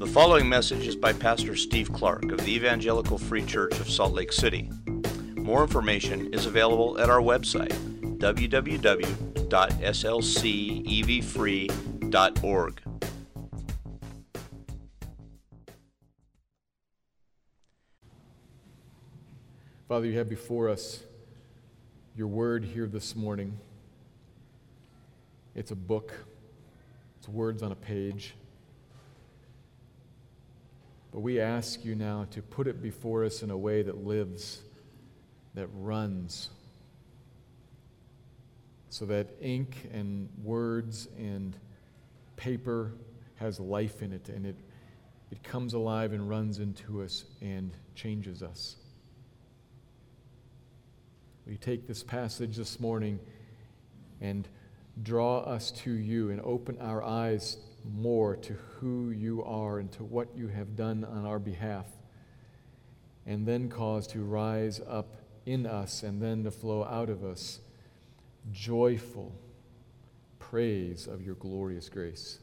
The following message is by Pastor Steve Clark of the Evangelical Free Church of Salt Lake City. More information is available at our website, www.slcevfree.org. Father, you have before us your word here this morning. It's a book. It's words on a page. But we ask you now to put it before us in a way that lives, that runs, so that ink and words and paper has life in it, and it comes alive and runs into us and changes us. We take this passage this morning and draw us to you and open our eyes more to who you are and to what you have done on our behalf, and then cause to rise up in us and then to flow out of us joyful praise of your glorious grace.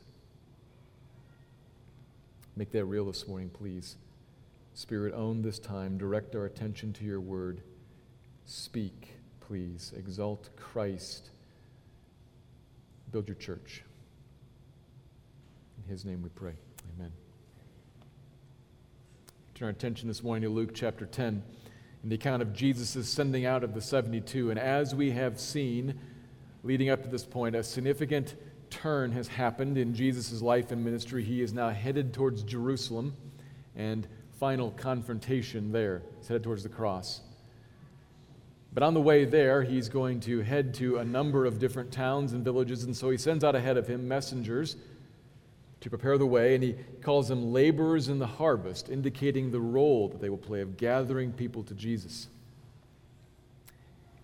Make that real this morning, please. Spirit, own this time. Direct our attention to your word. Speak, please. Exalt Christ. Build your church. In his name we pray. Amen. Turn our attention this morning to Luke chapter 10, in the account of Jesus' sending out of the 72. And as we have seen, leading up to this point, a significant turn has happened in Jesus' life and ministry. He is now headed towards Jerusalem and final confrontation there. He's headed towards the cross. But on the way there, he's going to head to a number of different towns and villages, and so he sends out ahead of him messengers to prepare the way, and he calls them laborers in the harvest, indicating the role that they will play of gathering people to Jesus.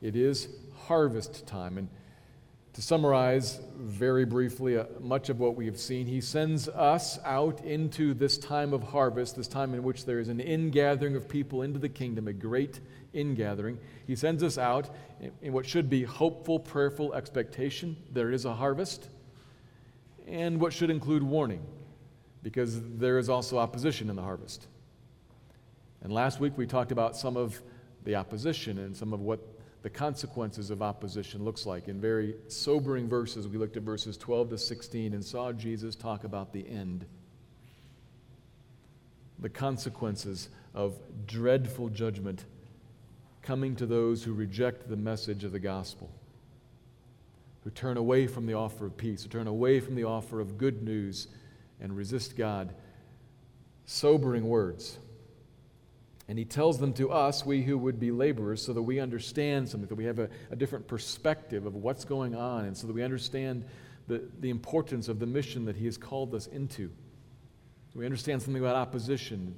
It is harvest time, and to summarize very briefly much of what we have seen, he sends us out into this time of harvest, this time in which there is an ingathering of people into the kingdom, a great ingathering. He sends us out in what should be hopeful, prayerful expectation. There is a harvest. And what should include warning, because there is also opposition in the harvest. And last week we talked about some of the opposition and some of what the consequences of opposition looks like. In very sobering verses, we looked at verses 12 to 16 and saw Jesus talk about the end. The consequences of dreadful judgment coming to those who reject the message of the gospel, who turn away from the offer of peace, who turn away from the offer of good news and resist God. Sobering words. And he tells them to us, we who would be laborers, so that we understand something, that we have a different perspective of what's going on, and so that we understand the importance of the mission that he has called us into. We understand something about opposition,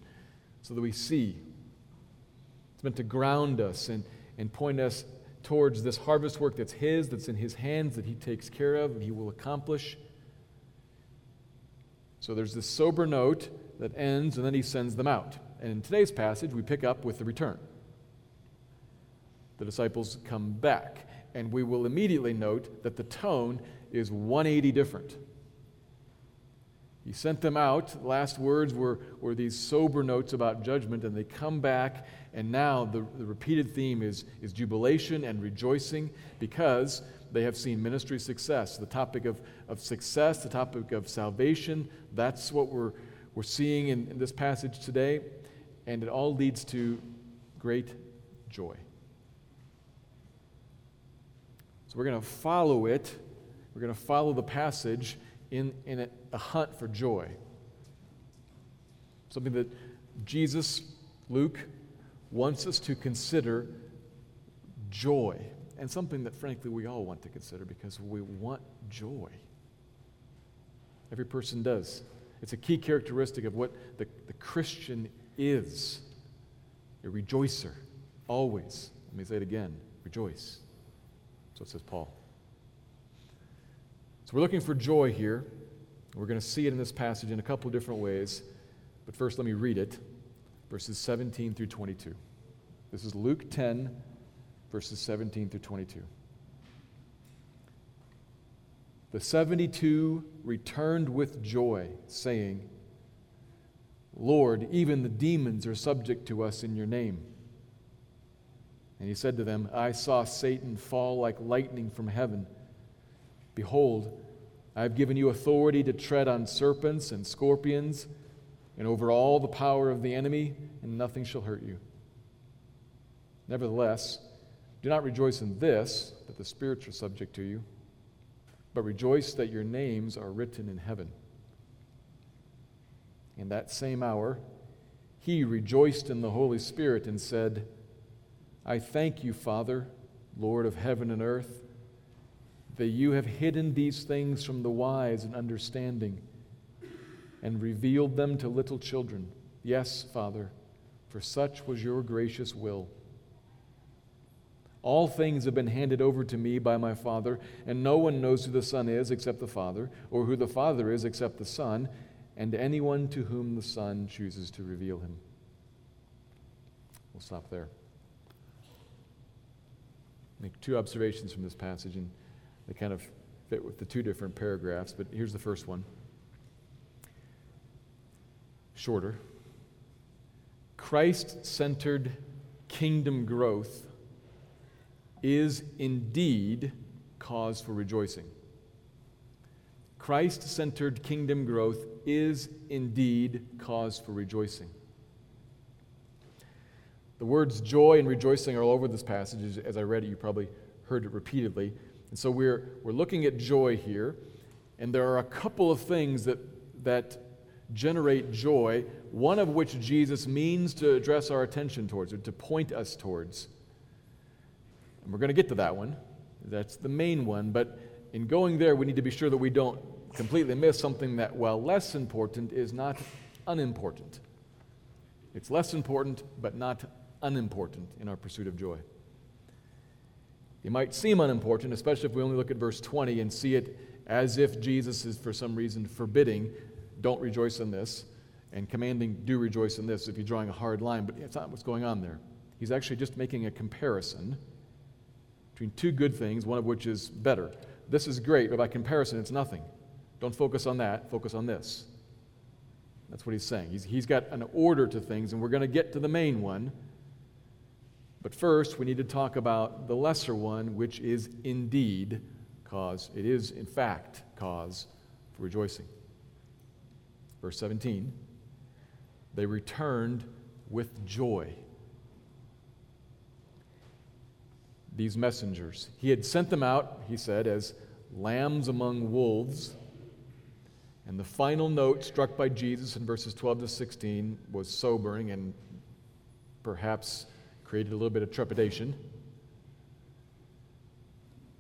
so that we see. It's meant to ground us and point us towards this harvest work that's his, that's in his hands, that he takes care of and he will accomplish. So there's this sober note that ends, and then he sends them out. And in today's passage, we pick up with the return. The disciples come back, and we will immediately note that the tone is 180 different. He sent them out. The last words were these sober notes about judgment, and they come back, and now the repeated theme is jubilation and rejoicing, because they have seen ministry success. The topic of success, the topic of salvation, that's what we're seeing in this passage today, and it all leads to great joy. So we're going to follow it. We're going to follow the passage in a hunt for joy. Something that Jesus, Luke, wants us to consider joy, and something that, frankly, we all want to consider, because we want joy. Every person does. It's a key characteristic of what the Christian is, a rejoicer, always. Let me say it again, rejoice. So it says Paul. So we're looking for joy here. We're going to see it in this passage in a couple of different ways. But first, let me read it, verses 17 through 22. This is Luke 10, verses 17 through 22. The 72 returned with joy, saying, Lord, even the demons are subject to us in your name. And he said to them, I saw Satan fall like lightning from heaven. Behold, I have given you authority to tread on serpents and scorpions and over all the power of the enemy, and nothing shall hurt you. Nevertheless, do not rejoice in this, that the spirits are subject to you, but rejoice that your names are written in heaven. In that same hour, he rejoiced in the Holy Spirit and said, I thank you, Father, Lord of heaven and earth, that you have hidden these things from the wise and understanding and revealed them to little children. Yes, Father, for such was your gracious will. All things have been handed over to me by my Father, and no one knows who the Son is except the Father, or who the Father is except the Son, and anyone to whom the Son chooses to reveal him. We'll stop there. Make two observations from this passage, and they kind of fit with the two different paragraphs, but here's the first one. Shorter. Christ-centered kingdom growth is indeed cause for rejoicing. Christ-centered kingdom growth is indeed cause for rejoicing. The words joy and rejoicing are all over this passage. As I read it, you probably heard it repeatedly. And so we're looking at joy here, and there are a couple of things that generate joy, one of which Jesus means to address our attention towards, or to point us towards. And we're going to get to that one. That's the main one. But in going there, we need to be sure that we don't completely miss something that, while less important, is not unimportant. It's less important, but not unimportant in our pursuit of joy. It might seem unimportant, especially if we only look at verse 20 and see it as if Jesus is for some reason forbidding, don't rejoice in this, and commanding, do rejoice in this, if you're drawing a hard line, but it's not what's going on there. He's actually just making a comparison between two good things, one of which is better. This is great, but by comparison, it's nothing. Don't focus on that, focus on this. That's what he's saying. He's got an order to things, and we're going to get to the main one. But first, we need to talk about the lesser one, which is indeed cause. It is, in fact, cause for rejoicing. Verse 17, they returned with joy. These messengers. He had sent them out, he said, as lambs among wolves. And the final note struck by Jesus in verses 12 to 16 was sobering and perhaps created a little bit of trepidation.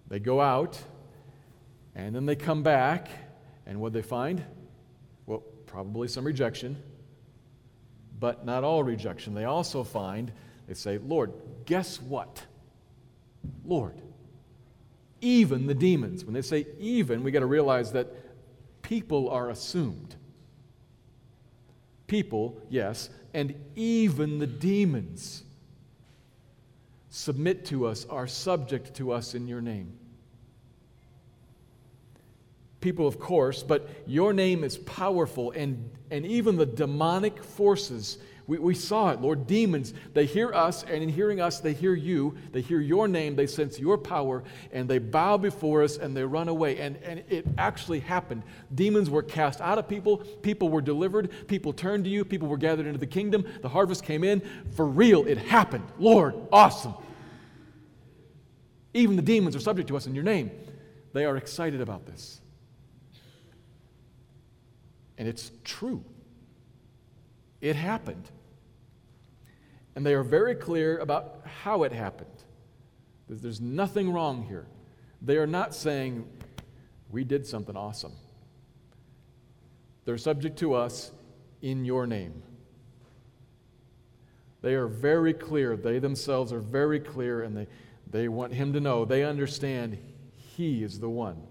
They go out, and then they come back, and what do they find? Well, probably some rejection, but not all rejection. They also find, they say, Lord, guess what? Lord, even the demons. When they say even, we got to realize that people are assumed. People, yes, and even the demons submit to us, are subject to us in your name. People, of course, but your name is powerful, and even the demonic forces, we saw it, Lord, demons, they hear us, and in hearing us, they hear you, they hear your name, they sense your power, and they bow before us, and they run away, and it actually happened. Demons were cast out of people, people were delivered, people turned to you, people were gathered into the kingdom, the harvest came in, for real, it happened. Lord, awesome. Even the demons are subject to us in your name. They are excited about this. And it's true. It happened. And they are very clear about how it happened. There's nothing wrong here. They are not saying, we did something awesome. They're subject to us in your name. They are very clear. They themselves are very clear, and they want him to know. They understand he is the one.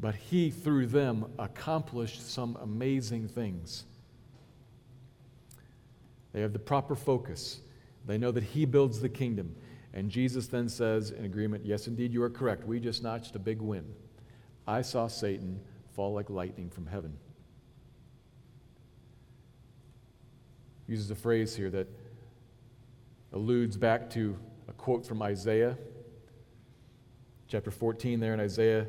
But he, through them, accomplished some amazing things. They have the proper focus. They know that he builds the kingdom. And Jesus then says in agreement, yes, indeed, you are correct. We just notched a big win. I saw Satan fall like lightning from heaven. uses a phrase here that alludes back to a quote from Isaiah. Chapter 14 there in Isaiah,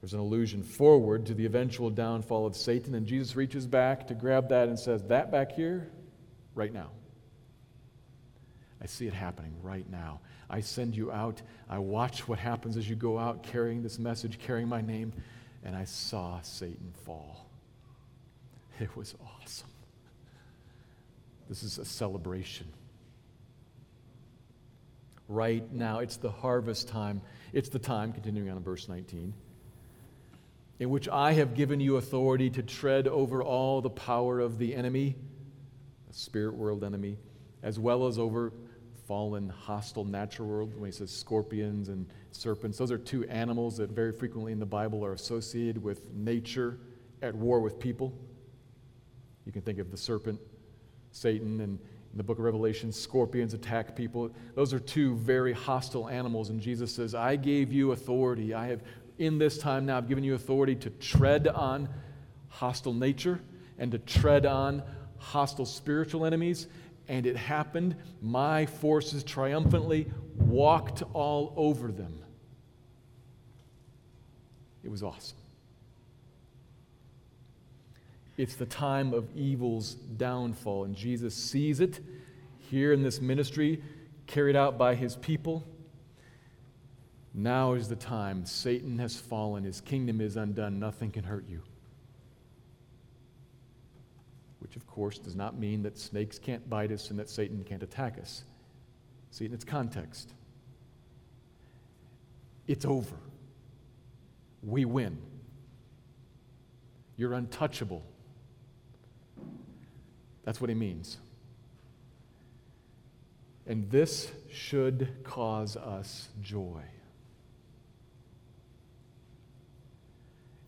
there's an allusion forward to the eventual downfall of Satan, and Jesus reaches back to grab that and says, that back here, right now. I see it happening right now. I send you out. I watch what happens as you go out carrying this message, carrying my name, and I saw Satan fall. It was awesome. This is a celebration. Right now, it's the harvest time. It's the time, continuing on in verse 19, in which I have given you authority to tread over all the power of the enemy, the spirit world enemy, as well as over fallen, hostile, natural world. When he says scorpions and serpents, those are two animals that very frequently in the Bible are associated with nature at war with people. You can think of the serpent, Satan, and in the book of Revelation, scorpions attack people. Those are two very hostile animals, and Jesus says, I gave you authority. I have, in this time now, I've given you authority to tread on hostile nature and to tread on hostile spiritual enemies. And it happened. My forces triumphantly walked all over them. It was awesome. It's the time of evil's downfall, and Jesus sees it here in this ministry carried out by his people. Now is the time. Satan has fallen. His kingdom is undone. Nothing can hurt you. Which, of course, does not mean that snakes can't bite us and that Satan can't attack us. See, in its context, it's over. We win. You're untouchable. That's what he means. And this should cause us joy.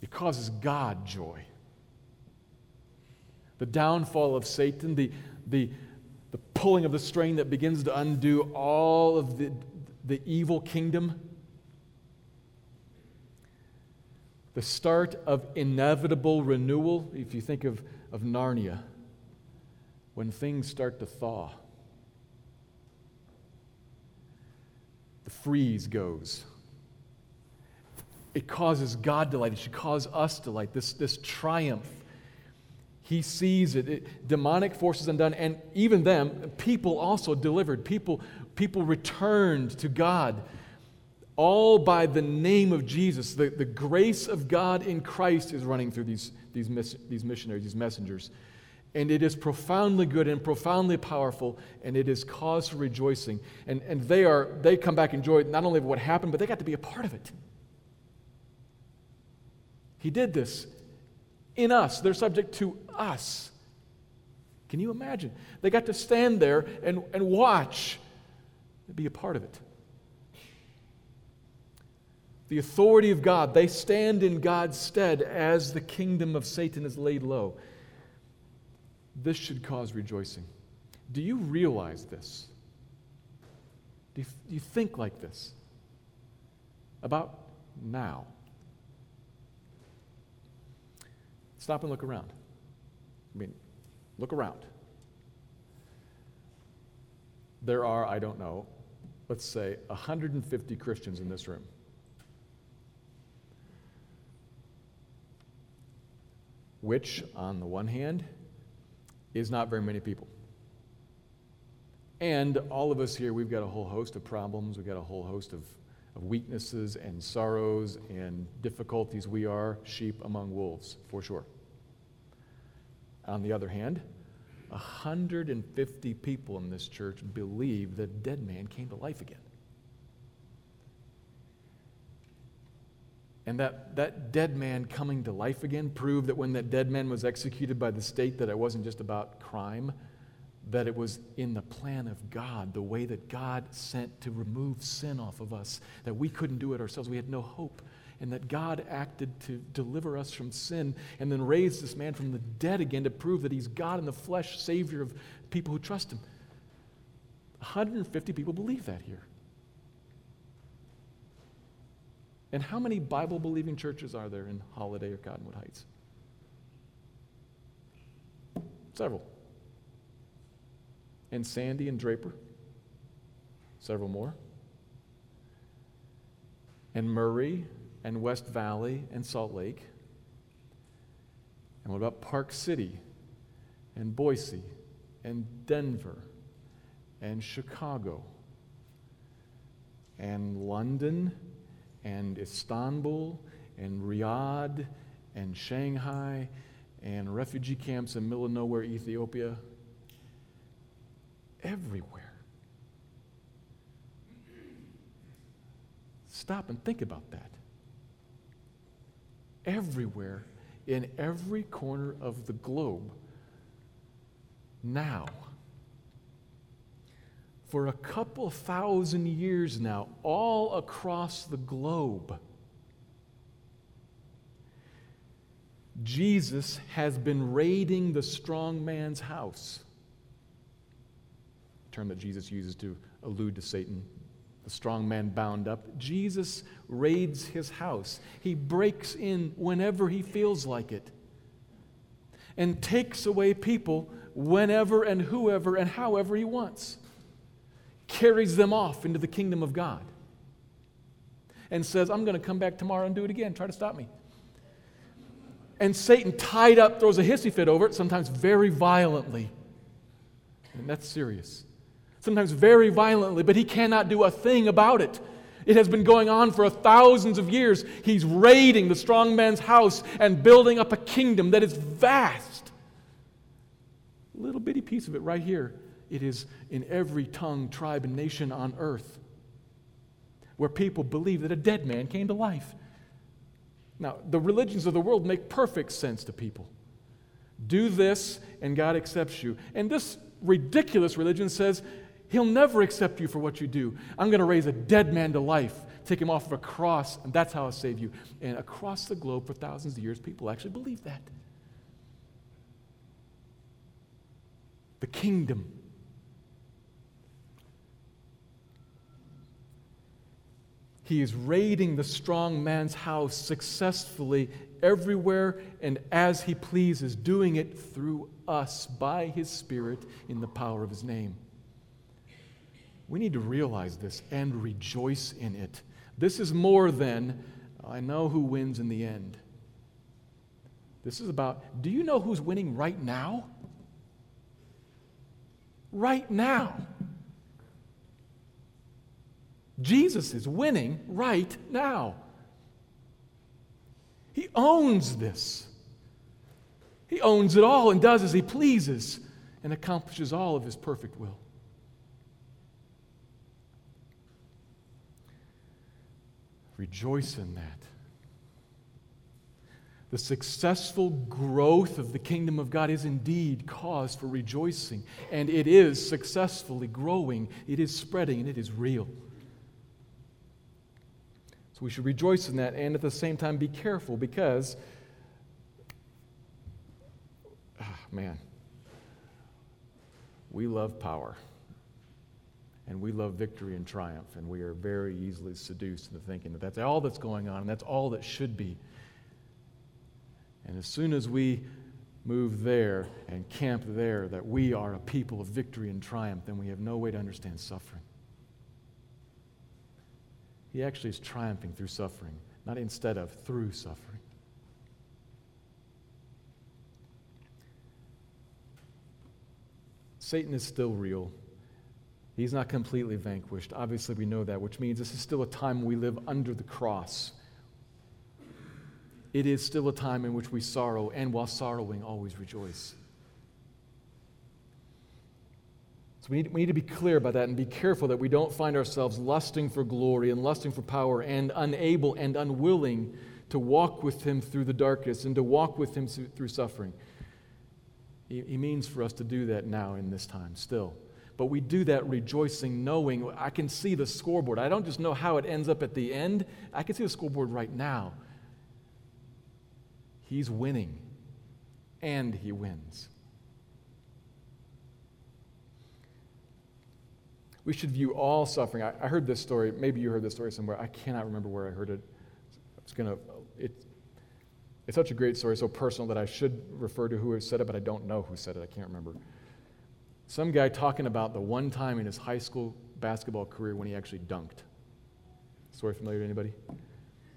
It causes God joy. The downfall of Satan, the pulling of the string that begins to undo all of the evil kingdom, the start of inevitable renewal. If you think of Narnia, when things start to thaw, the freeze goes. It causes God delight. It should cause us delight. This triumph. He sees it, demonic forces undone, and even them, people also delivered. People returned to God, all by the name of Jesus. The grace of God in Christ is running through these missionaries, these messengers. And it is profoundly good and profoundly powerful, and it is cause for rejoicing. And they come back and joy not only of what happened, but they got to be a part of it. He did this. In us. They're subject to us. Can you imagine? They got to stand there and watch and be a part of it. The authority of God. They stand in God's stead as the kingdom of Satan is laid low. This should cause rejoicing. Do you realize this? Do you think like this? About now. Stop and look around. I mean, look around. There are, I don't know, let's say 150 Christians in this room. Which, on the one hand, is not very many people. And all of us here, we've got a whole host of problems. We've got a whole host of weaknesses and sorrows and difficulties. We are sheep among wolves, for sure. On the other hand, 150 people in this church believe the dead man came to life again. And that dead man coming to life again proved that when that dead man was executed by the state, that it wasn't just about crime, that it was in the plan of God, the way that God sent to remove sin off of us, that we couldn't do it ourselves, we had no hope, and that God acted to deliver us from sin and then raised this man from the dead again to prove that he's God in the flesh, Savior of people who trust him. 150 people believe that here. And how many Bible-believing churches are there in Holiday or Cottonwood Heights? Several. and Sandy and Draper, several more, and Murray and West Valley and Salt Lake. And what about Park City and Boise and Denver and Chicago and London and Istanbul and Riyadh and Shanghai and refugee camps in the middle of nowhere, Ethiopia? Everywhere. Stop and think about that. Everywhere, in every corner of the globe, now, for a couple thousand years now, all across the globe, Jesus has been raiding the strong man's house. A term that Jesus uses to allude to Satan. The strong man bound up. Jesus raids his house. He breaks in whenever he feels like it and takes away people whenever and whoever and however he wants. Carries them off into the kingdom of God and says, I'm going to come back tomorrow and do it again. Try to stop me. And Satan, tied up, throws a hissy fit over it, sometimes very violently. And that's serious. Sometimes very violently, but he cannot do a thing about it. It has been going on for thousands of years. He's raiding the strong man's house and building up a kingdom that is vast. A little bitty piece of it right here. It is in every tongue, tribe, and nation on earth, where people believe that a dead man came to life. Now, the religions of the world make perfect sense to people. Do this, and God accepts you. And this ridiculous religion says, He'll never accept you for what you do. I'm going to raise a dead man to life, take him off of a cross, and that's how I'll save you. And across the globe for thousands of years, people actually believe that. The kingdom. He is raiding the strong man's house successfully everywhere and as he pleases, doing it through us by his Spirit in the power of his name. We need to realize this and rejoice in it. This is more than, I know who wins in the end. This is about, do you know who's winning right now? Right now. Jesus is winning right now. He owns this. He owns it all and does as he pleases and accomplishes all of his perfect will. Rejoice in that. The successful growth of the kingdom of God is indeed cause for rejoicing, and it is successfully growing, it is spreading, and it is real. So we should rejoice in that and at the same time be careful because, we love power and we love victory and triumph, and we are very easily seduced into thinking that that's all that's going on and that's all that should be. And as soon as we move there and camp there, that we are a people of victory and triumph, then we have no way to understand suffering. He actually is triumphing through suffering, not instead of, through suffering. Satan is still real. He's not completely vanquished. Obviously, we know that, which means this is still a time we live under the cross. It is still a time in which we sorrow, and while sorrowing, always rejoice. So we need to be clear about that and be careful that we don't find ourselves lusting for glory and lusting for power and unable and unwilling to walk with him through the darkness and to walk with him through suffering. He means for us to do that now in this time still. But we do that rejoicing, knowing I can see the scoreboard. I don't just know how it ends up at the end. I can see the scoreboard right now. He's winning, and he wins. We should view all suffering. I heard this story. Maybe you heard this story somewhere. I cannot remember where I heard it. It's such a great story, so personal that I should refer to who said it, but I don't know who said it. I can't remember. Some guy talking about the one time in his high school basketball career when he actually dunked. Story familiar to anybody?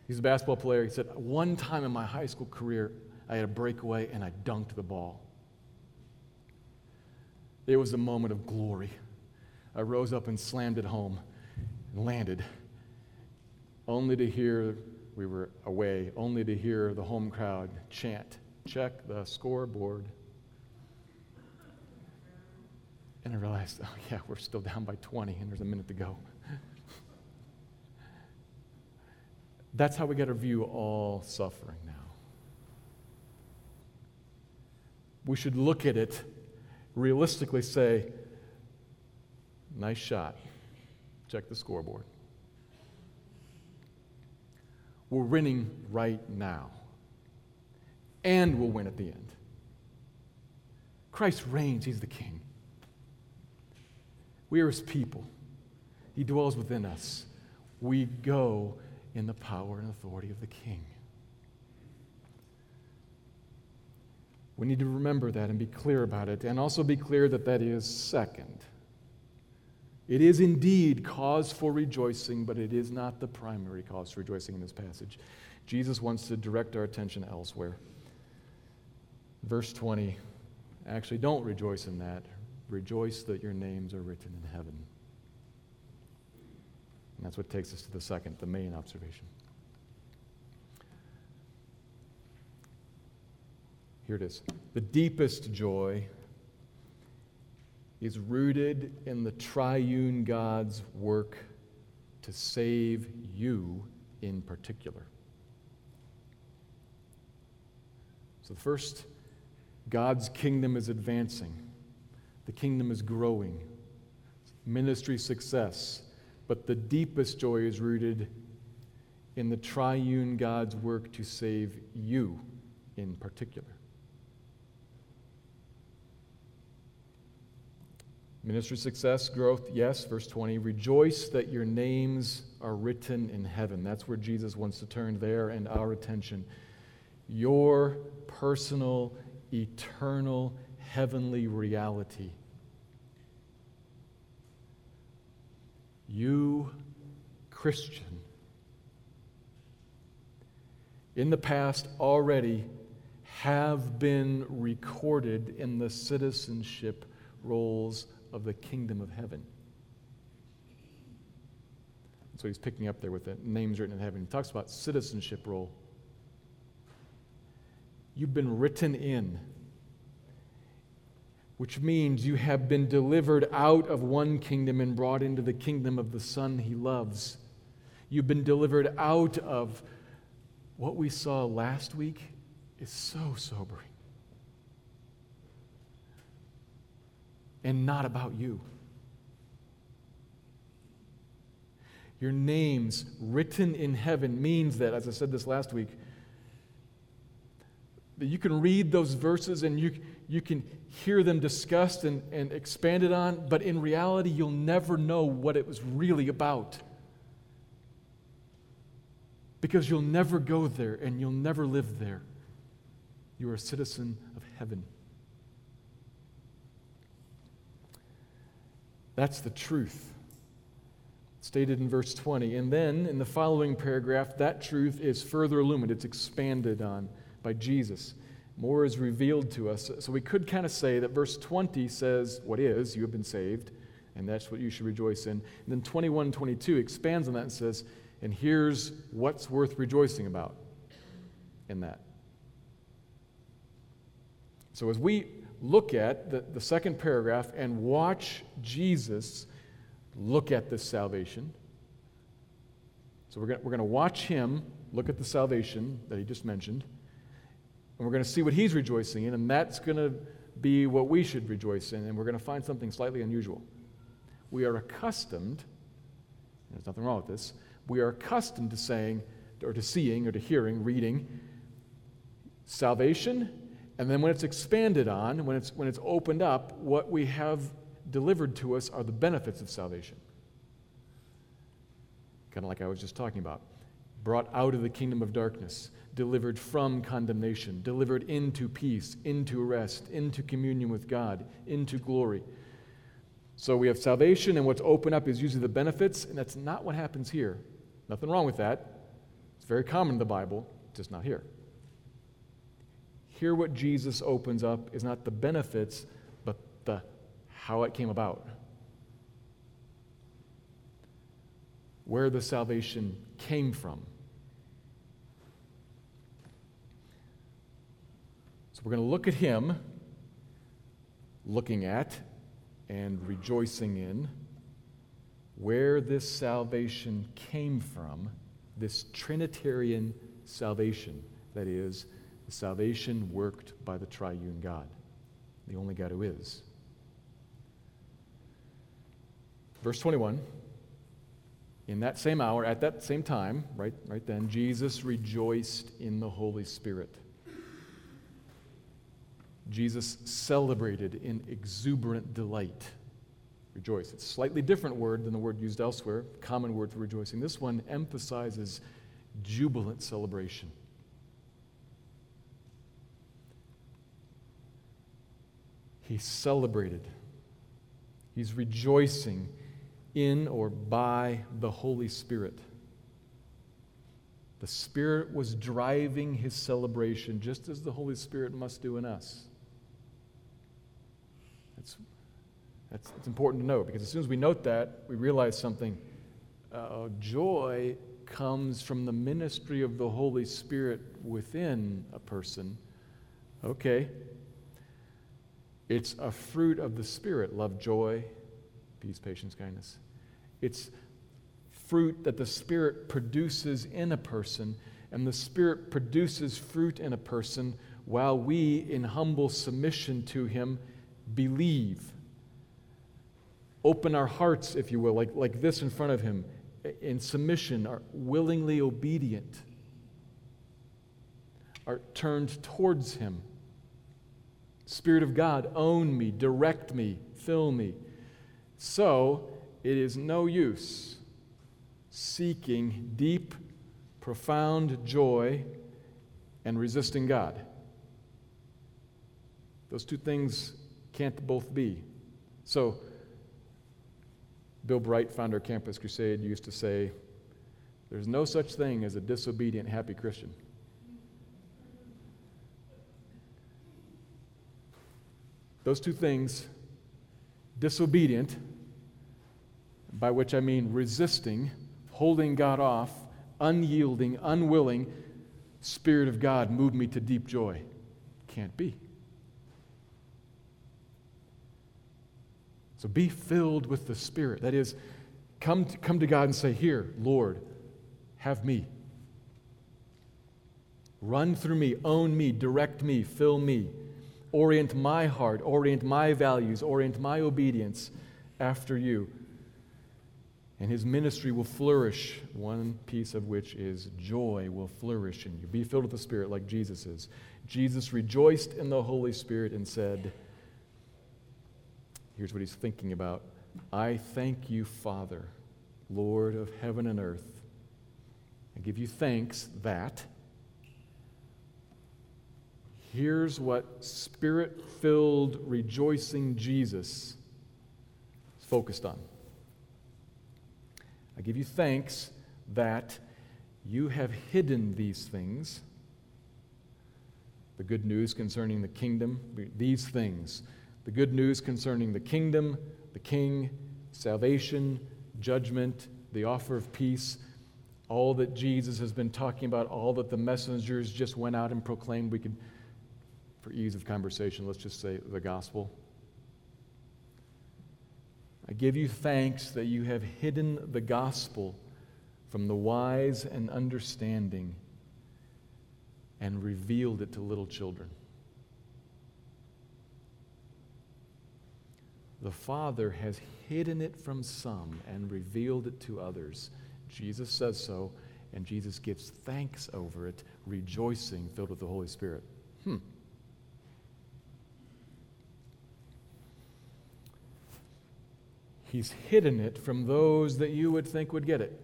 He's a basketball player. He said, one time in my high school career, I had a breakaway and I dunked the ball. It was a moment of glory. I rose up and slammed it home and landed, only to hear, we were away, only to hear the home crowd chant, check the scoreboard. And I realized, oh yeah, we're still down by 20 and there's a minute to go. That's how we got to view all suffering now. We should look at it, realistically say, nice shot. Check the scoreboard. We're winning right now. And we'll win at the end. Christ reigns. He's the king. We are his people. He dwells within us. We go in the power and authority of the king. We need to remember that and be clear about it, and also be clear that that is second. It is indeed cause for rejoicing, but it is not the primary cause for rejoicing in this passage. Jesus wants to direct our attention elsewhere. Verse 20, actually don't rejoice in that. Rejoice that your names are written in heaven. And that's what takes us to the second, the main observation. Here it is. The deepest joy is rooted in the triune God's work to save you in particular. So first, God's kingdom is advancing. The kingdom is growing. Ministry success. But the deepest joy is rooted in the triune God's work to save you in particular. Ministry success, growth, yes. Verse 20, rejoice that your names are written in heaven. That's where Jesus wants to turn there and our attention. Your personal, eternal, heavenly reality. You, Christian, in the past already have been recorded in the citizenship roles of the kingdom of heaven. So he's picking up there with the names written in heaven. He talks about citizenship role. You've been written in, which means you have been delivered out of one kingdom and brought into the kingdom of the Son he loves. You've been delivered out of what we saw last week is so sobering. And not about you. Your names written in heaven means that, as I said this last week, that you can read those verses and you can hear them discussed and expanded on, but in reality you'll never know what it was really about. Because you'll never go there and you'll never live there. You are a citizen of heaven. That's the truth, stated in verse 20. And then, in the following paragraph, that truth is further illuminated. It's expanded on by Jesus. More is revealed to us. So we could kind of say that verse 20 says what is, you have been saved, and that's what you should rejoice in. And then 21, 22 expands on that and says, and here's what's worth rejoicing about in that. So as we look at the second paragraph and watch Jesus look at this salvation. So we're going to watch him look at the salvation that he just mentioned, and we're going to see what he's rejoicing in, and that's going to be what we should rejoice in, and we're going to find something slightly unusual. We are accustomed, and there's nothing wrong with this, we are accustomed to saying, or to seeing, or to hearing, reading, salvation. And then when it's expanded on, when it's opened up, what we have delivered to us are the benefits of salvation. Kind of like I was just talking about. Brought out of the kingdom of darkness, delivered from condemnation, delivered into peace, into rest, into communion with God, into glory. So we have salvation, and what's open up is usually the benefits, and that's not what happens here. Nothing wrong with that. It's very common in the Bible, just not here. Here what Jesus opens up is not the benefits, but the how it came about. Where the salvation came from. So we're going to look at him, looking at and rejoicing in where this salvation came from, this Trinitarian salvation, that is, the salvation worked by the triune God, the only God who is. Verse 21, in that same hour, at that same time, right then, Jesus rejoiced in the Holy Spirit. Jesus celebrated in exuberant delight. Rejoice. It's a slightly different word than the word used elsewhere, common word for rejoicing. This one emphasizes jubilant celebration. He celebrated. He's rejoicing in or by the Holy Spirit. The Spirit was driving his celebration, just as the Holy Spirit must do in us. It's important to know, because as soon as we note that, we realize something. Joy comes from the ministry of the Holy Spirit within a person. Okay. It's a fruit of the Spirit, love, joy, peace, patience, kindness. It's fruit that the Spirit produces in a person, and the Spirit produces fruit in a person while we, in humble submission to him, believe. Open our hearts, if you will, like this in front of him, in submission, are willingly obedient, are turned towards him. Spirit of God, own me, direct me, fill me. So it is no use seeking deep, profound joy and resisting God. Those two things can't both be. So, Bill Bright, founder of Campus Crusade, used to say, there's no such thing as a disobedient, happy Christian. Those two things, disobedient, by which I mean resisting, holding God off, unyielding, unwilling, Spirit of God, move me to deep joy. Can't be. So be filled with the Spirit. That is, come to God and say, here, Lord, have me. Run through me, own me, direct me, fill me. Orient my heart, orient my values, orient my obedience after you. And his ministry will flourish, one piece of which is joy will flourish in you. Be filled with the Spirit like Jesus is. Jesus rejoiced in the Holy Spirit and said, here's what he's thinking about. I thank you, Father, Lord of heaven and earth. I give you thanks that. Here's what Spirit-filled, rejoicing Jesus is focused on. I give you thanks that you have hidden these things, the good news concerning the kingdom, these things, the good news concerning the kingdom, the king, salvation, judgment, the offer of peace, all that Jesus has been talking about, all that the messengers just went out and proclaimed. We could, for ease of conversation, let's just say the gospel. I give you thanks that you have hidden the gospel from the wise and understanding and revealed it to little children. The Father has hidden it from some and revealed it to others. Jesus says so, and Jesus gives thanks over it, rejoicing, filled with the Holy Spirit. He's hidden it from those that you would think would get it.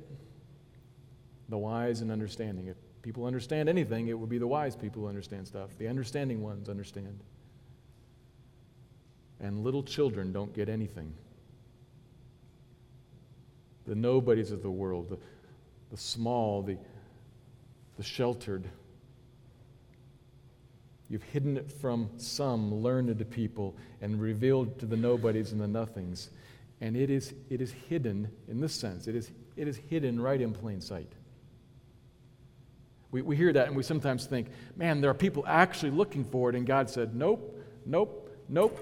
The wise and understanding. If people understand anything, it would be the wise people who understand stuff. The understanding ones understand. And little children don't get anything. the nobodies of the world, the small, the sheltered. You've hidden it from some learned people and revealed to the nobodies and the nothings. And it is hidden in this sense. It is hidden right in plain sight. We hear that and we sometimes think, man, there are people actually looking for it. And God said, nope,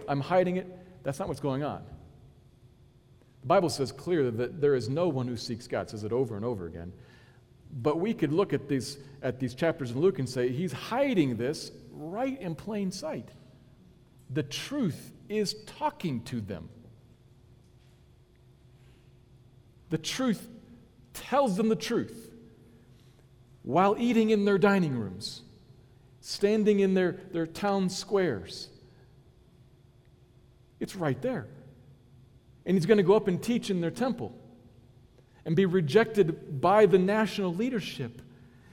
I'm hiding it. That's not what's going on. The Bible says clearly that there is no one who seeks God. It says it over and over again. But we could look at these chapters in Luke and say, he's hiding this right in plain sight. The truth is talking to them. The truth tells them the truth while eating in their dining rooms, standing in their town squares. It's right there. And he's going to go up and teach in their temple and be rejected by the national leadership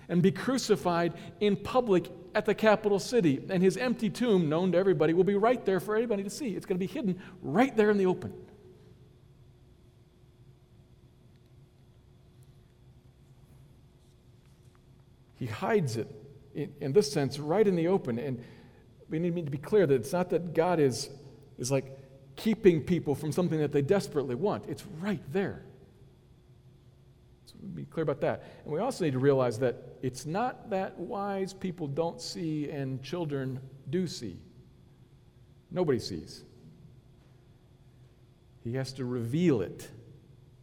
and be crucified in public at the capital city. And his empty tomb, known to everybody, will be right there for anybody to see. It's going to be hidden right there in the open. He hides it, in this sense, right in the open. And we need to be clear that it's not that God is like keeping people from something that they desperately want. It's right there. So we'll be clear about that. And we also need to realize that it's not that wise people don't see and children do see. Nobody sees. He has to reveal it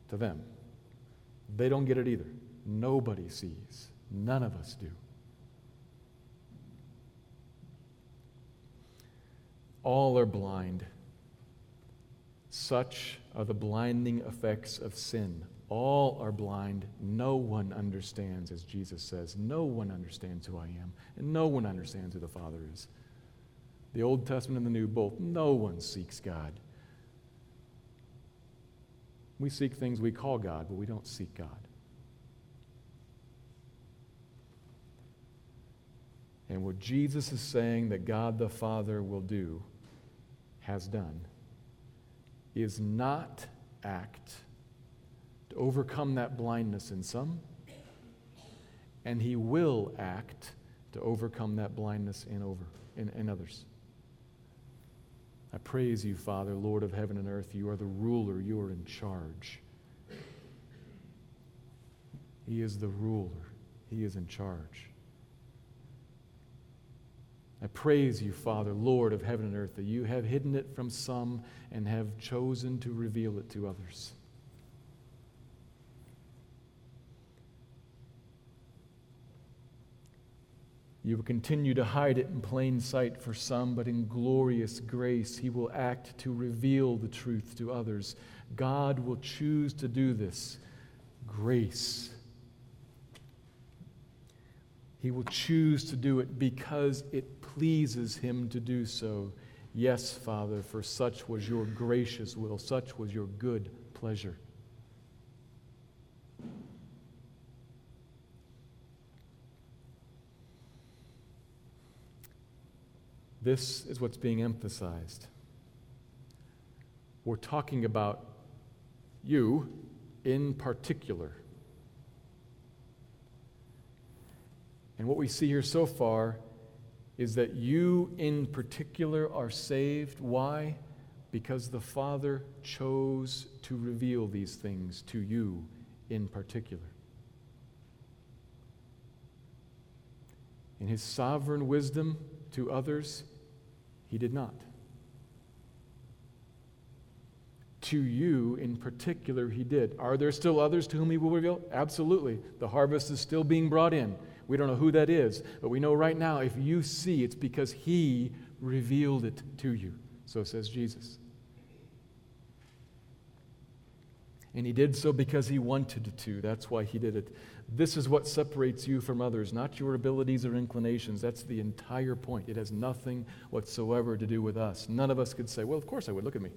to them. They don't get it either. Nobody sees. None of us do. All are blind. Such are the blinding effects of sin. All are blind. No one understands, as Jesus says. No one understands who I am, and no one understands who the Father is. The Old Testament and the New both. No one seeks God. We seek things we call God, but we don't seek God. And what Jesus is saying that God the Father will do, has done, is not act to overcome that blindness in some, and he will act to overcome that blindness in others. I praise you, Father, Lord of heaven and earth. You are the ruler. You are in charge. He is the ruler. He is in charge. I praise you, Father, Lord of heaven and earth, that you have hidden it from some and have chosen to reveal it to others. You will continue to hide it in plain sight for some, but in glorious grace he will act to reveal the truth to others. God will choose to do this. Grace. He will choose to do it because it pleases him to do so. Yes, Father, for such was your gracious will, such was your good pleasure. This is what's being emphasized. We're talking about you in particular. And what we see here so far is that you in particular are saved. Why? Because the Father chose to reveal these things to you in particular. In his sovereign wisdom to others, he did not. To you in particular, he did. Are there still others to whom he will reveal? Absolutely. The harvest is still being brought in. We don't know who that is, but we know right now if you see, it's because he revealed it to you. So says Jesus. And he did so because he wanted to. That's why he did it. This is what separates you from others, not your abilities or inclinations. That's the entire point. It has nothing whatsoever to do with us. None of us could say, well, of course I would. Look at me.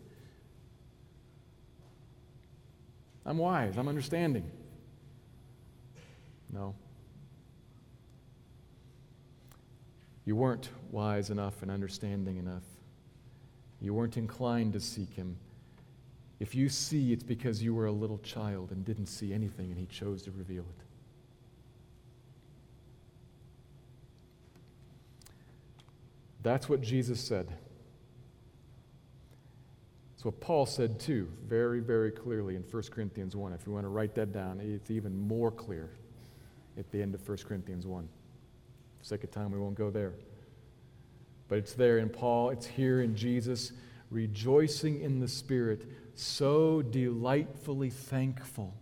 I'm wise. I'm understanding. No. You weren't wise enough and understanding enough. You weren't inclined to seek him. If you see, it's because you were a little child and didn't see anything, and he chose to reveal it. That's what Jesus said. That's what Paul said too, very, very clearly in 1 Corinthians 1. If you want to write that down, it's even more clear at the end of 1 Corinthians 1. For the sake of time, we won't go there. But it's there in Paul, it's here in Jesus, rejoicing in the Spirit, so delightfully thankful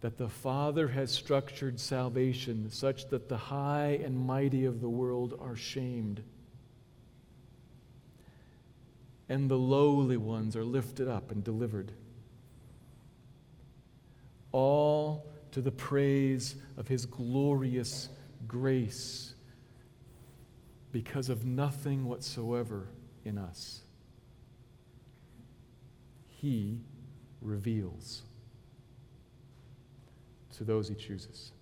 that the Father has structured salvation such that the high and mighty of the world are shamed, and the lowly ones are lifted up and delivered. All to the praise of His glorious grace, because of nothing whatsoever in us. He reveals to those He chooses.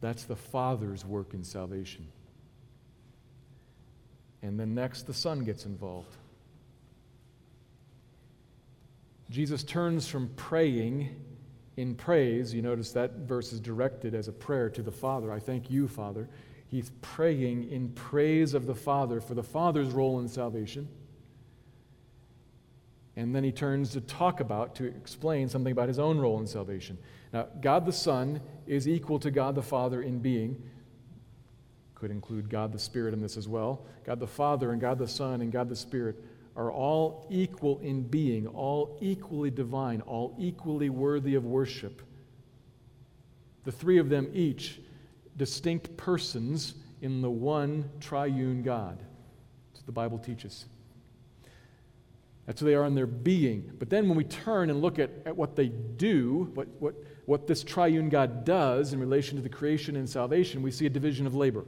That's the Father's work in salvation. And then next, the Son gets involved. Jesus turns from praying in praise. You notice that verse is directed as a prayer to the Father. I thank you, Father. He's praying in praise of the Father for the Father's role in salvation. And then he turns to talk about, to explain something about his own role in salvation. Now, God the Son is equal to God the Father in being. Could include God the Spirit in this as well. God the Father and God the Son and God the Spirit are all equal in being, all equally divine, all equally worthy of worship. The three of them each distinct persons in the one triune God. That's what the Bible teaches. That's who they are in their being. But then when we turn and look at what they do, what this triune God does in relation to the creation and salvation, we see a division of labor.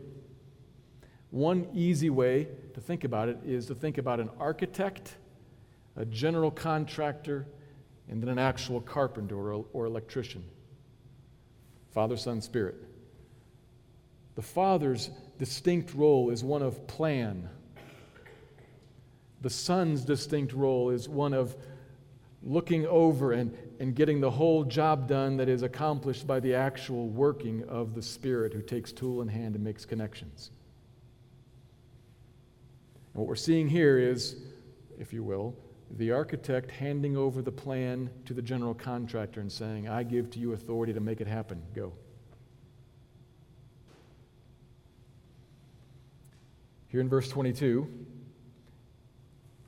One easy way to think about it is to think about an architect, a general contractor, and then an actual carpenter or electrician. Father, Son, Spirit. The Father's distinct role is one of plan. The Son's distinct role is one of looking over and getting the whole job done that is accomplished by the actual working of the Spirit, who takes tool in hand and makes connections. And what we're seeing here is, if you will, the architect handing over the plan to the general contractor and saying, I give to you authority to make it happen. Go. Here in verse 22,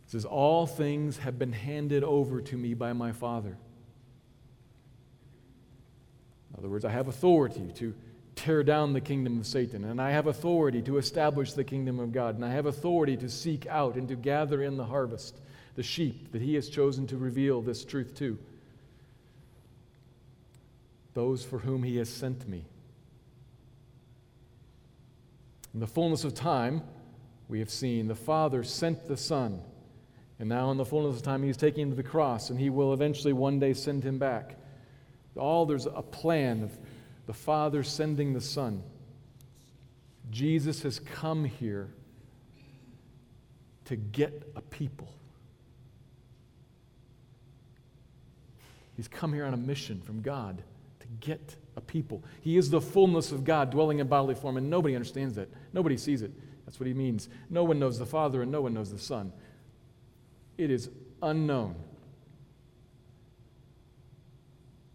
it says, all things have been handed over to me by my Father. In other words, I have authority to tear down the kingdom of Satan, and I have authority to establish the kingdom of God, and I have authority to seek out and to gather in the harvest, the sheep that He has chosen to reveal this truth to, those for whom He has sent me. In the fullness of time, we have seen the Father sent the Son. And now in the fullness of time, He's taking Him to the cross, and He will eventually one day send Him back. There's a plan of the Father sending the Son. Jesus has come here to get a people. He's come here on a mission from God to get a people. He is the fullness of God dwelling in bodily form, and nobody understands that. Nobody sees it. That's what He means. No one knows the Father, and no one knows the Son. It is unknown.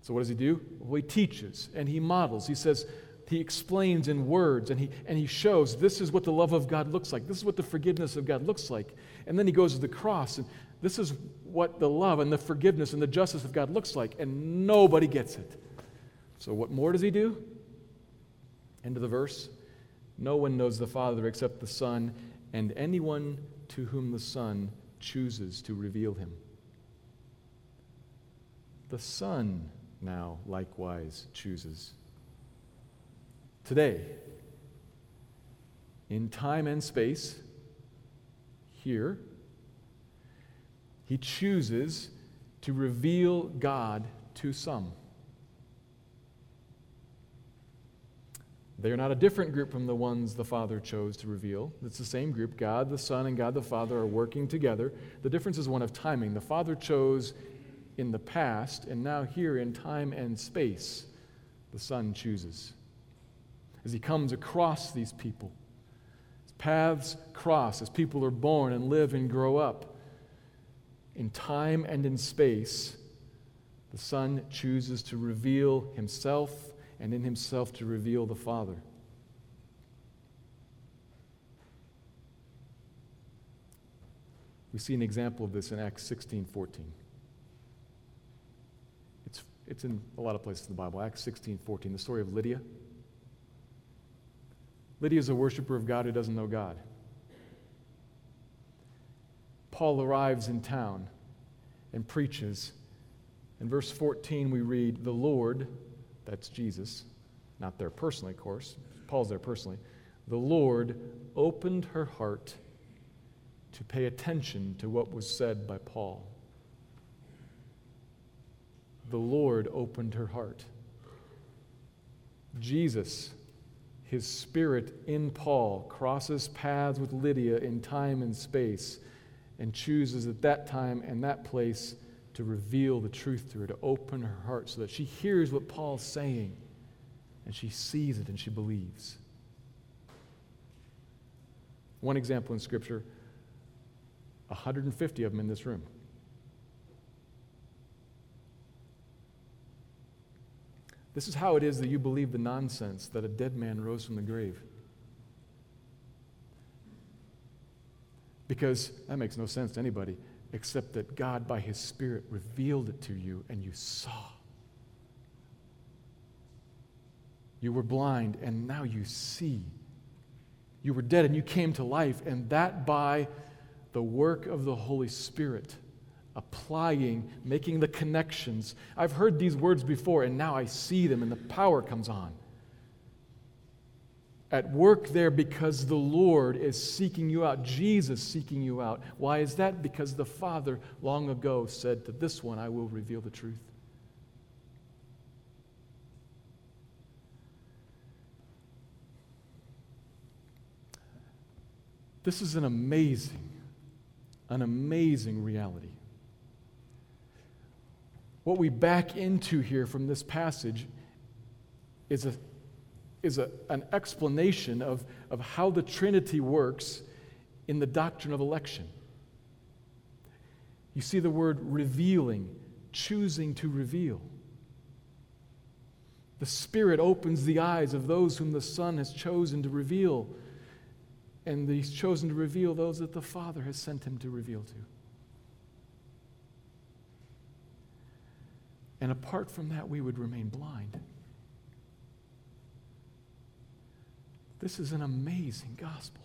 So what does He do? Well, He teaches and He models. He says, He explains in words, and he shows this is what the love of God looks like. This is what the forgiveness of God looks like. And then He goes to the cross, and this is what the love and the forgiveness and the justice of God looks like, and nobody gets it. So what more does He do? End of the verse. No one knows the Father except the Son, and anyone to whom the Son chooses to reveal Him. The Son now likewise chooses. Today, in time and space, here, He chooses to reveal God to some. They are not a different group from the ones the Father chose to reveal. It's the same group. God the Son and God the Father are working together. The difference is one of timing. The Father chose in the past, and now here in time and space, the Son chooses. As he comes across these people, his paths cross as people are born and live and grow up. In time and in space, the Son chooses to reveal himself, and in himself to reveal the Father. We see an example of this in Acts 16:14. It's in a lot of places in the Bible. Acts 16:14, the story of Lydia. Lydia is a worshiper of God who doesn't know God. Paul arrives in town and preaches. In verse 14 we read, the Lord, that's Jesus, not there personally, of course. Paul's there personally. The Lord opened her heart to pay attention to what was said by Paul. The Lord opened her heart. Jesus, his spirit in Paul, crosses paths with Lydia in time and space and chooses at that time and that place to reveal the truth to her, to open her heart so that she hears what Paul's saying and she sees it and she believes. One example in Scripture, 150 of them in this room. This is how it is that you believe the nonsense that a dead man rose from the grave. Because that makes no sense to anybody, except that God, by his Spirit, revealed it to you and you saw. You were blind and now you see. You were dead and you came to life, and that by the work of the Holy Spirit, applying, making the connections. I've heard these words before and now I see them, and the power comes on. At work there because the Lord is seeking you out, Jesus seeking you out. Why is that? Because the Father long ago said to this one, I will reveal the truth. This is an amazing reality. What we back into here from this passage is an explanation of how the Trinity works in the doctrine of election. You see the word revealing, choosing to reveal. The Spirit opens the eyes of those whom the Son has chosen to reveal, and he's chosen to reveal those that the Father has sent him to reveal to. And apart from that, we would remain blind. This is an amazing gospel.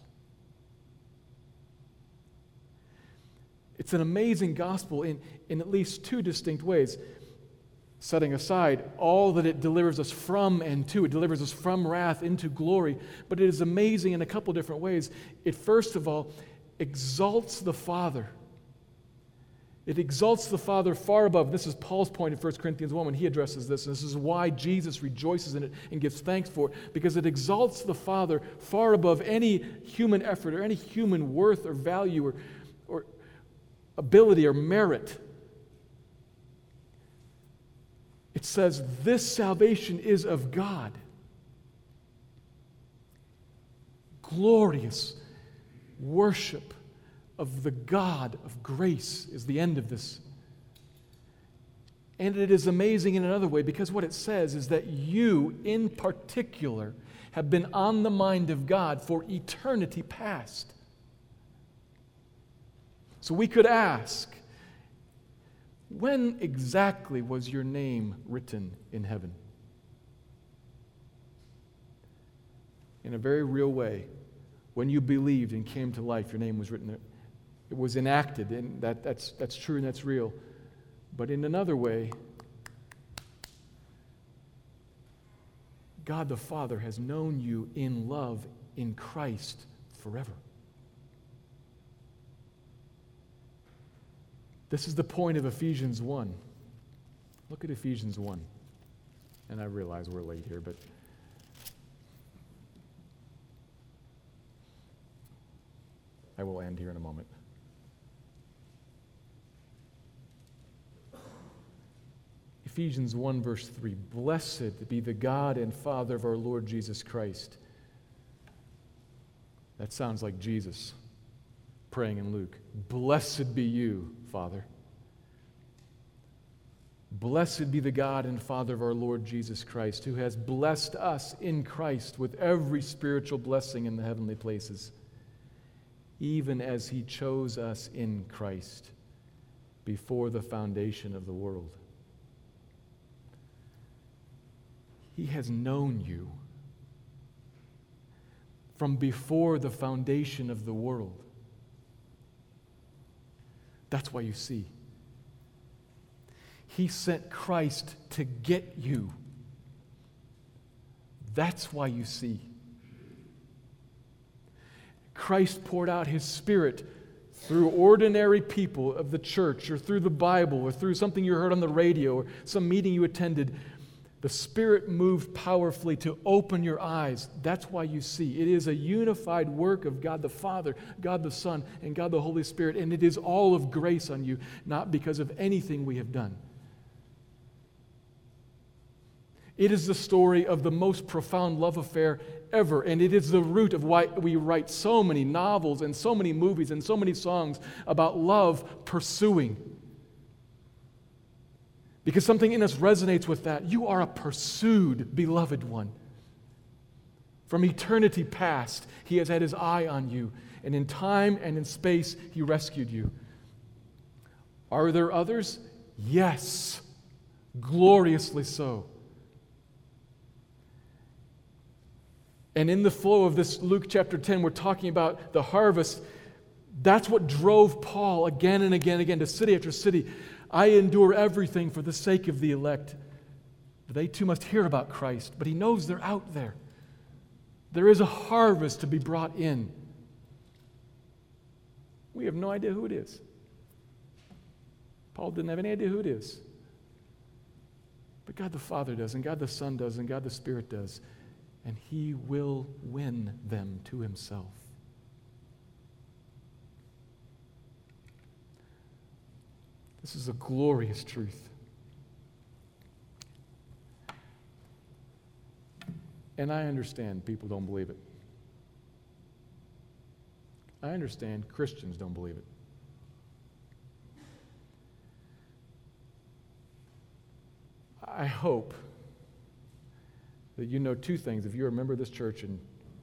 It's an amazing gospel in at least two distinct ways, setting aside all that it delivers us from and to. It delivers us from wrath into glory, but it is amazing in a couple different ways. It, first of all, exalts the Father. It exalts the Father far above. This is Paul's point in 1 Corinthians 1 when he addresses this, and this is why Jesus rejoices in it and gives thanks for it, because it exalts the Father far above any human effort or any human worth or value or ability or merit. It says, this salvation is of God. Glorious worship of the God of grace is the end of this. And it is amazing in another way, because what it says is that you, in particular, have been on the mind of God for eternity past. So we could ask, when exactly was your name written in heaven? In a very real way, when you believed and came to life, your name was written there. It was enacted, and that's true and that's real. But in another way, God the Father has known you in love in Christ forever. This is the point of Ephesians 1. Look at Ephesians 1. And I realize we're late here, but I will end here in a moment. Ephesians 1, verse 3, "Blessed be the God and Father of our Lord Jesus Christ." That sounds like Jesus praying in Luke. "Blessed be you, Father." Blessed be the God and Father of our Lord Jesus Christ, who has blessed us in Christ with every spiritual blessing in the heavenly places, even as he chose us in Christ before the foundation of the world. He has known you from before the foundation of the world. That's why you see. He sent Christ to get you. That's why you see. Christ poured out his Spirit through ordinary people of the church, or through the Bible, or through something you heard on the radio, or some meeting you attended. The Spirit moved powerfully to open your eyes. That's why you see. It is a unified work of God the Father, God the Son, and God the Holy Spirit, and it is all of grace on you, not because of anything we have done. It is the story of the most profound love affair ever, and it is the root of why we write so many novels and so many movies and so many songs about love pursuing. Because something in us resonates with that. You are a pursued, beloved one. From eternity past, he has had his eye on you, and in time and in space, he rescued you. Are there others? Yes, gloriously so. And in the flow of this Luke chapter 10, we're talking about the harvest. That's what drove Paul again and again and again to city after city. I endure everything for the sake of the elect. They too must hear about Christ, but he knows they're out there. There is a harvest to be brought in. We have no idea who it is. Paul didn't have any idea who it is. But God the Father does, and God the Son does, and God the Spirit does. And he will win them to himself. This is a glorious truth. And I understand people don't believe it. I understand Christians don't believe it. I hope that you know two things. If you're a member of this church and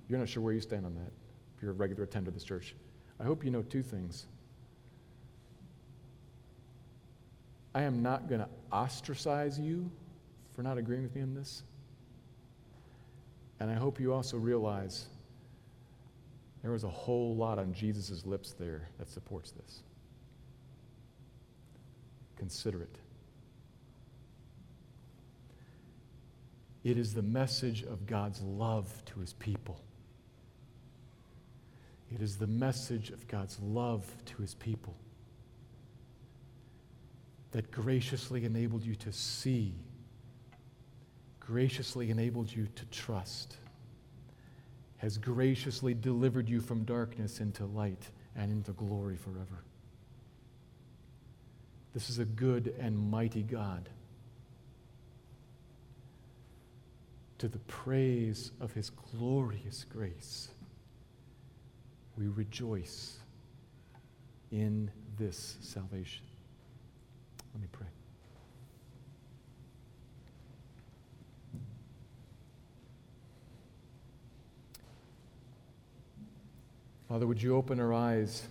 you're not sure where you stand on that, if you're a regular attender of this church, I hope you know two things. I am not going to ostracize you for not agreeing with me on this. And I hope you also realize there was a whole lot on Jesus' lips there that supports this. Consider it. It is the message of God's love to his people. It is the message of God's love to his people that graciously enabled you to see, graciously enabled you to trust, has graciously delivered you from darkness into light and into glory forever. This is a good and mighty God, to the praise of his glorious grace. We rejoice in this salvation. Let me pray. Father, would you open our eyes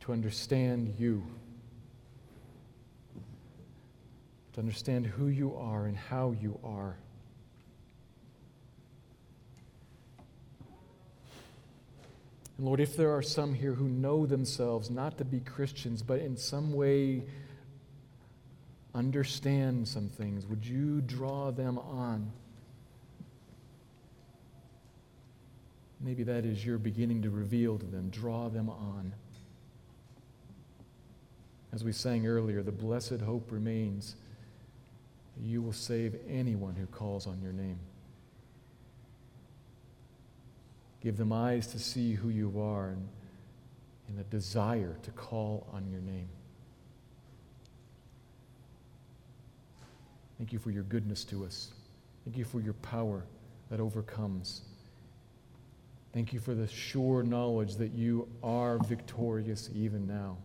to understand you, to understand who you are and how you are. And Lord, if there are some here who know themselves not to be Christians, but in some way understand some things, would you draw them on? Maybe that is your beginning to reveal to them. Draw them on. As we sang earlier, the blessed hope remains. You will save anyone who calls on your name. Give them eyes to see who you are and a desire to call on your name. Thank you for your goodness to us. Thank you for your power that overcomes. Thank you for the sure knowledge that you are victorious even now.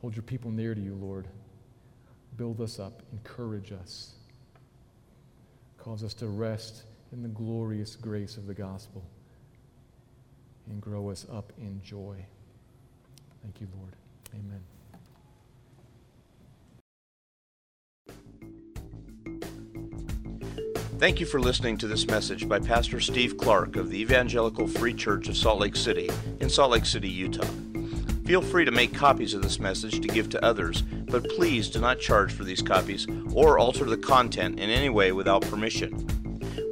Hold your people near to you, Lord. Build us up. Encourage us. Cause us to rest in the glorious grace of the gospel and grow us up in joy. Thank you, Lord. Amen. Thank you for listening to this message by Pastor Steve Clark of the Evangelical Free Church of Salt Lake City in Salt Lake City, Utah. Feel free to make copies of this message to give to others, but please do not charge for these copies or alter the content in any way without permission.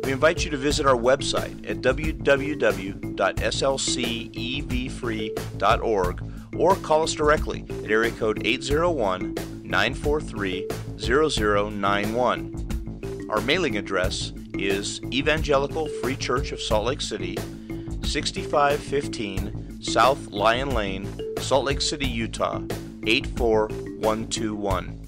We invite you to visit our website at www.slcevfree.org or call us directly at area code 801-943-0091. Our mailing address is Evangelical Free Church of Salt Lake City, 6515 South Lyon Lane, Salt Lake City, Utah, 84121.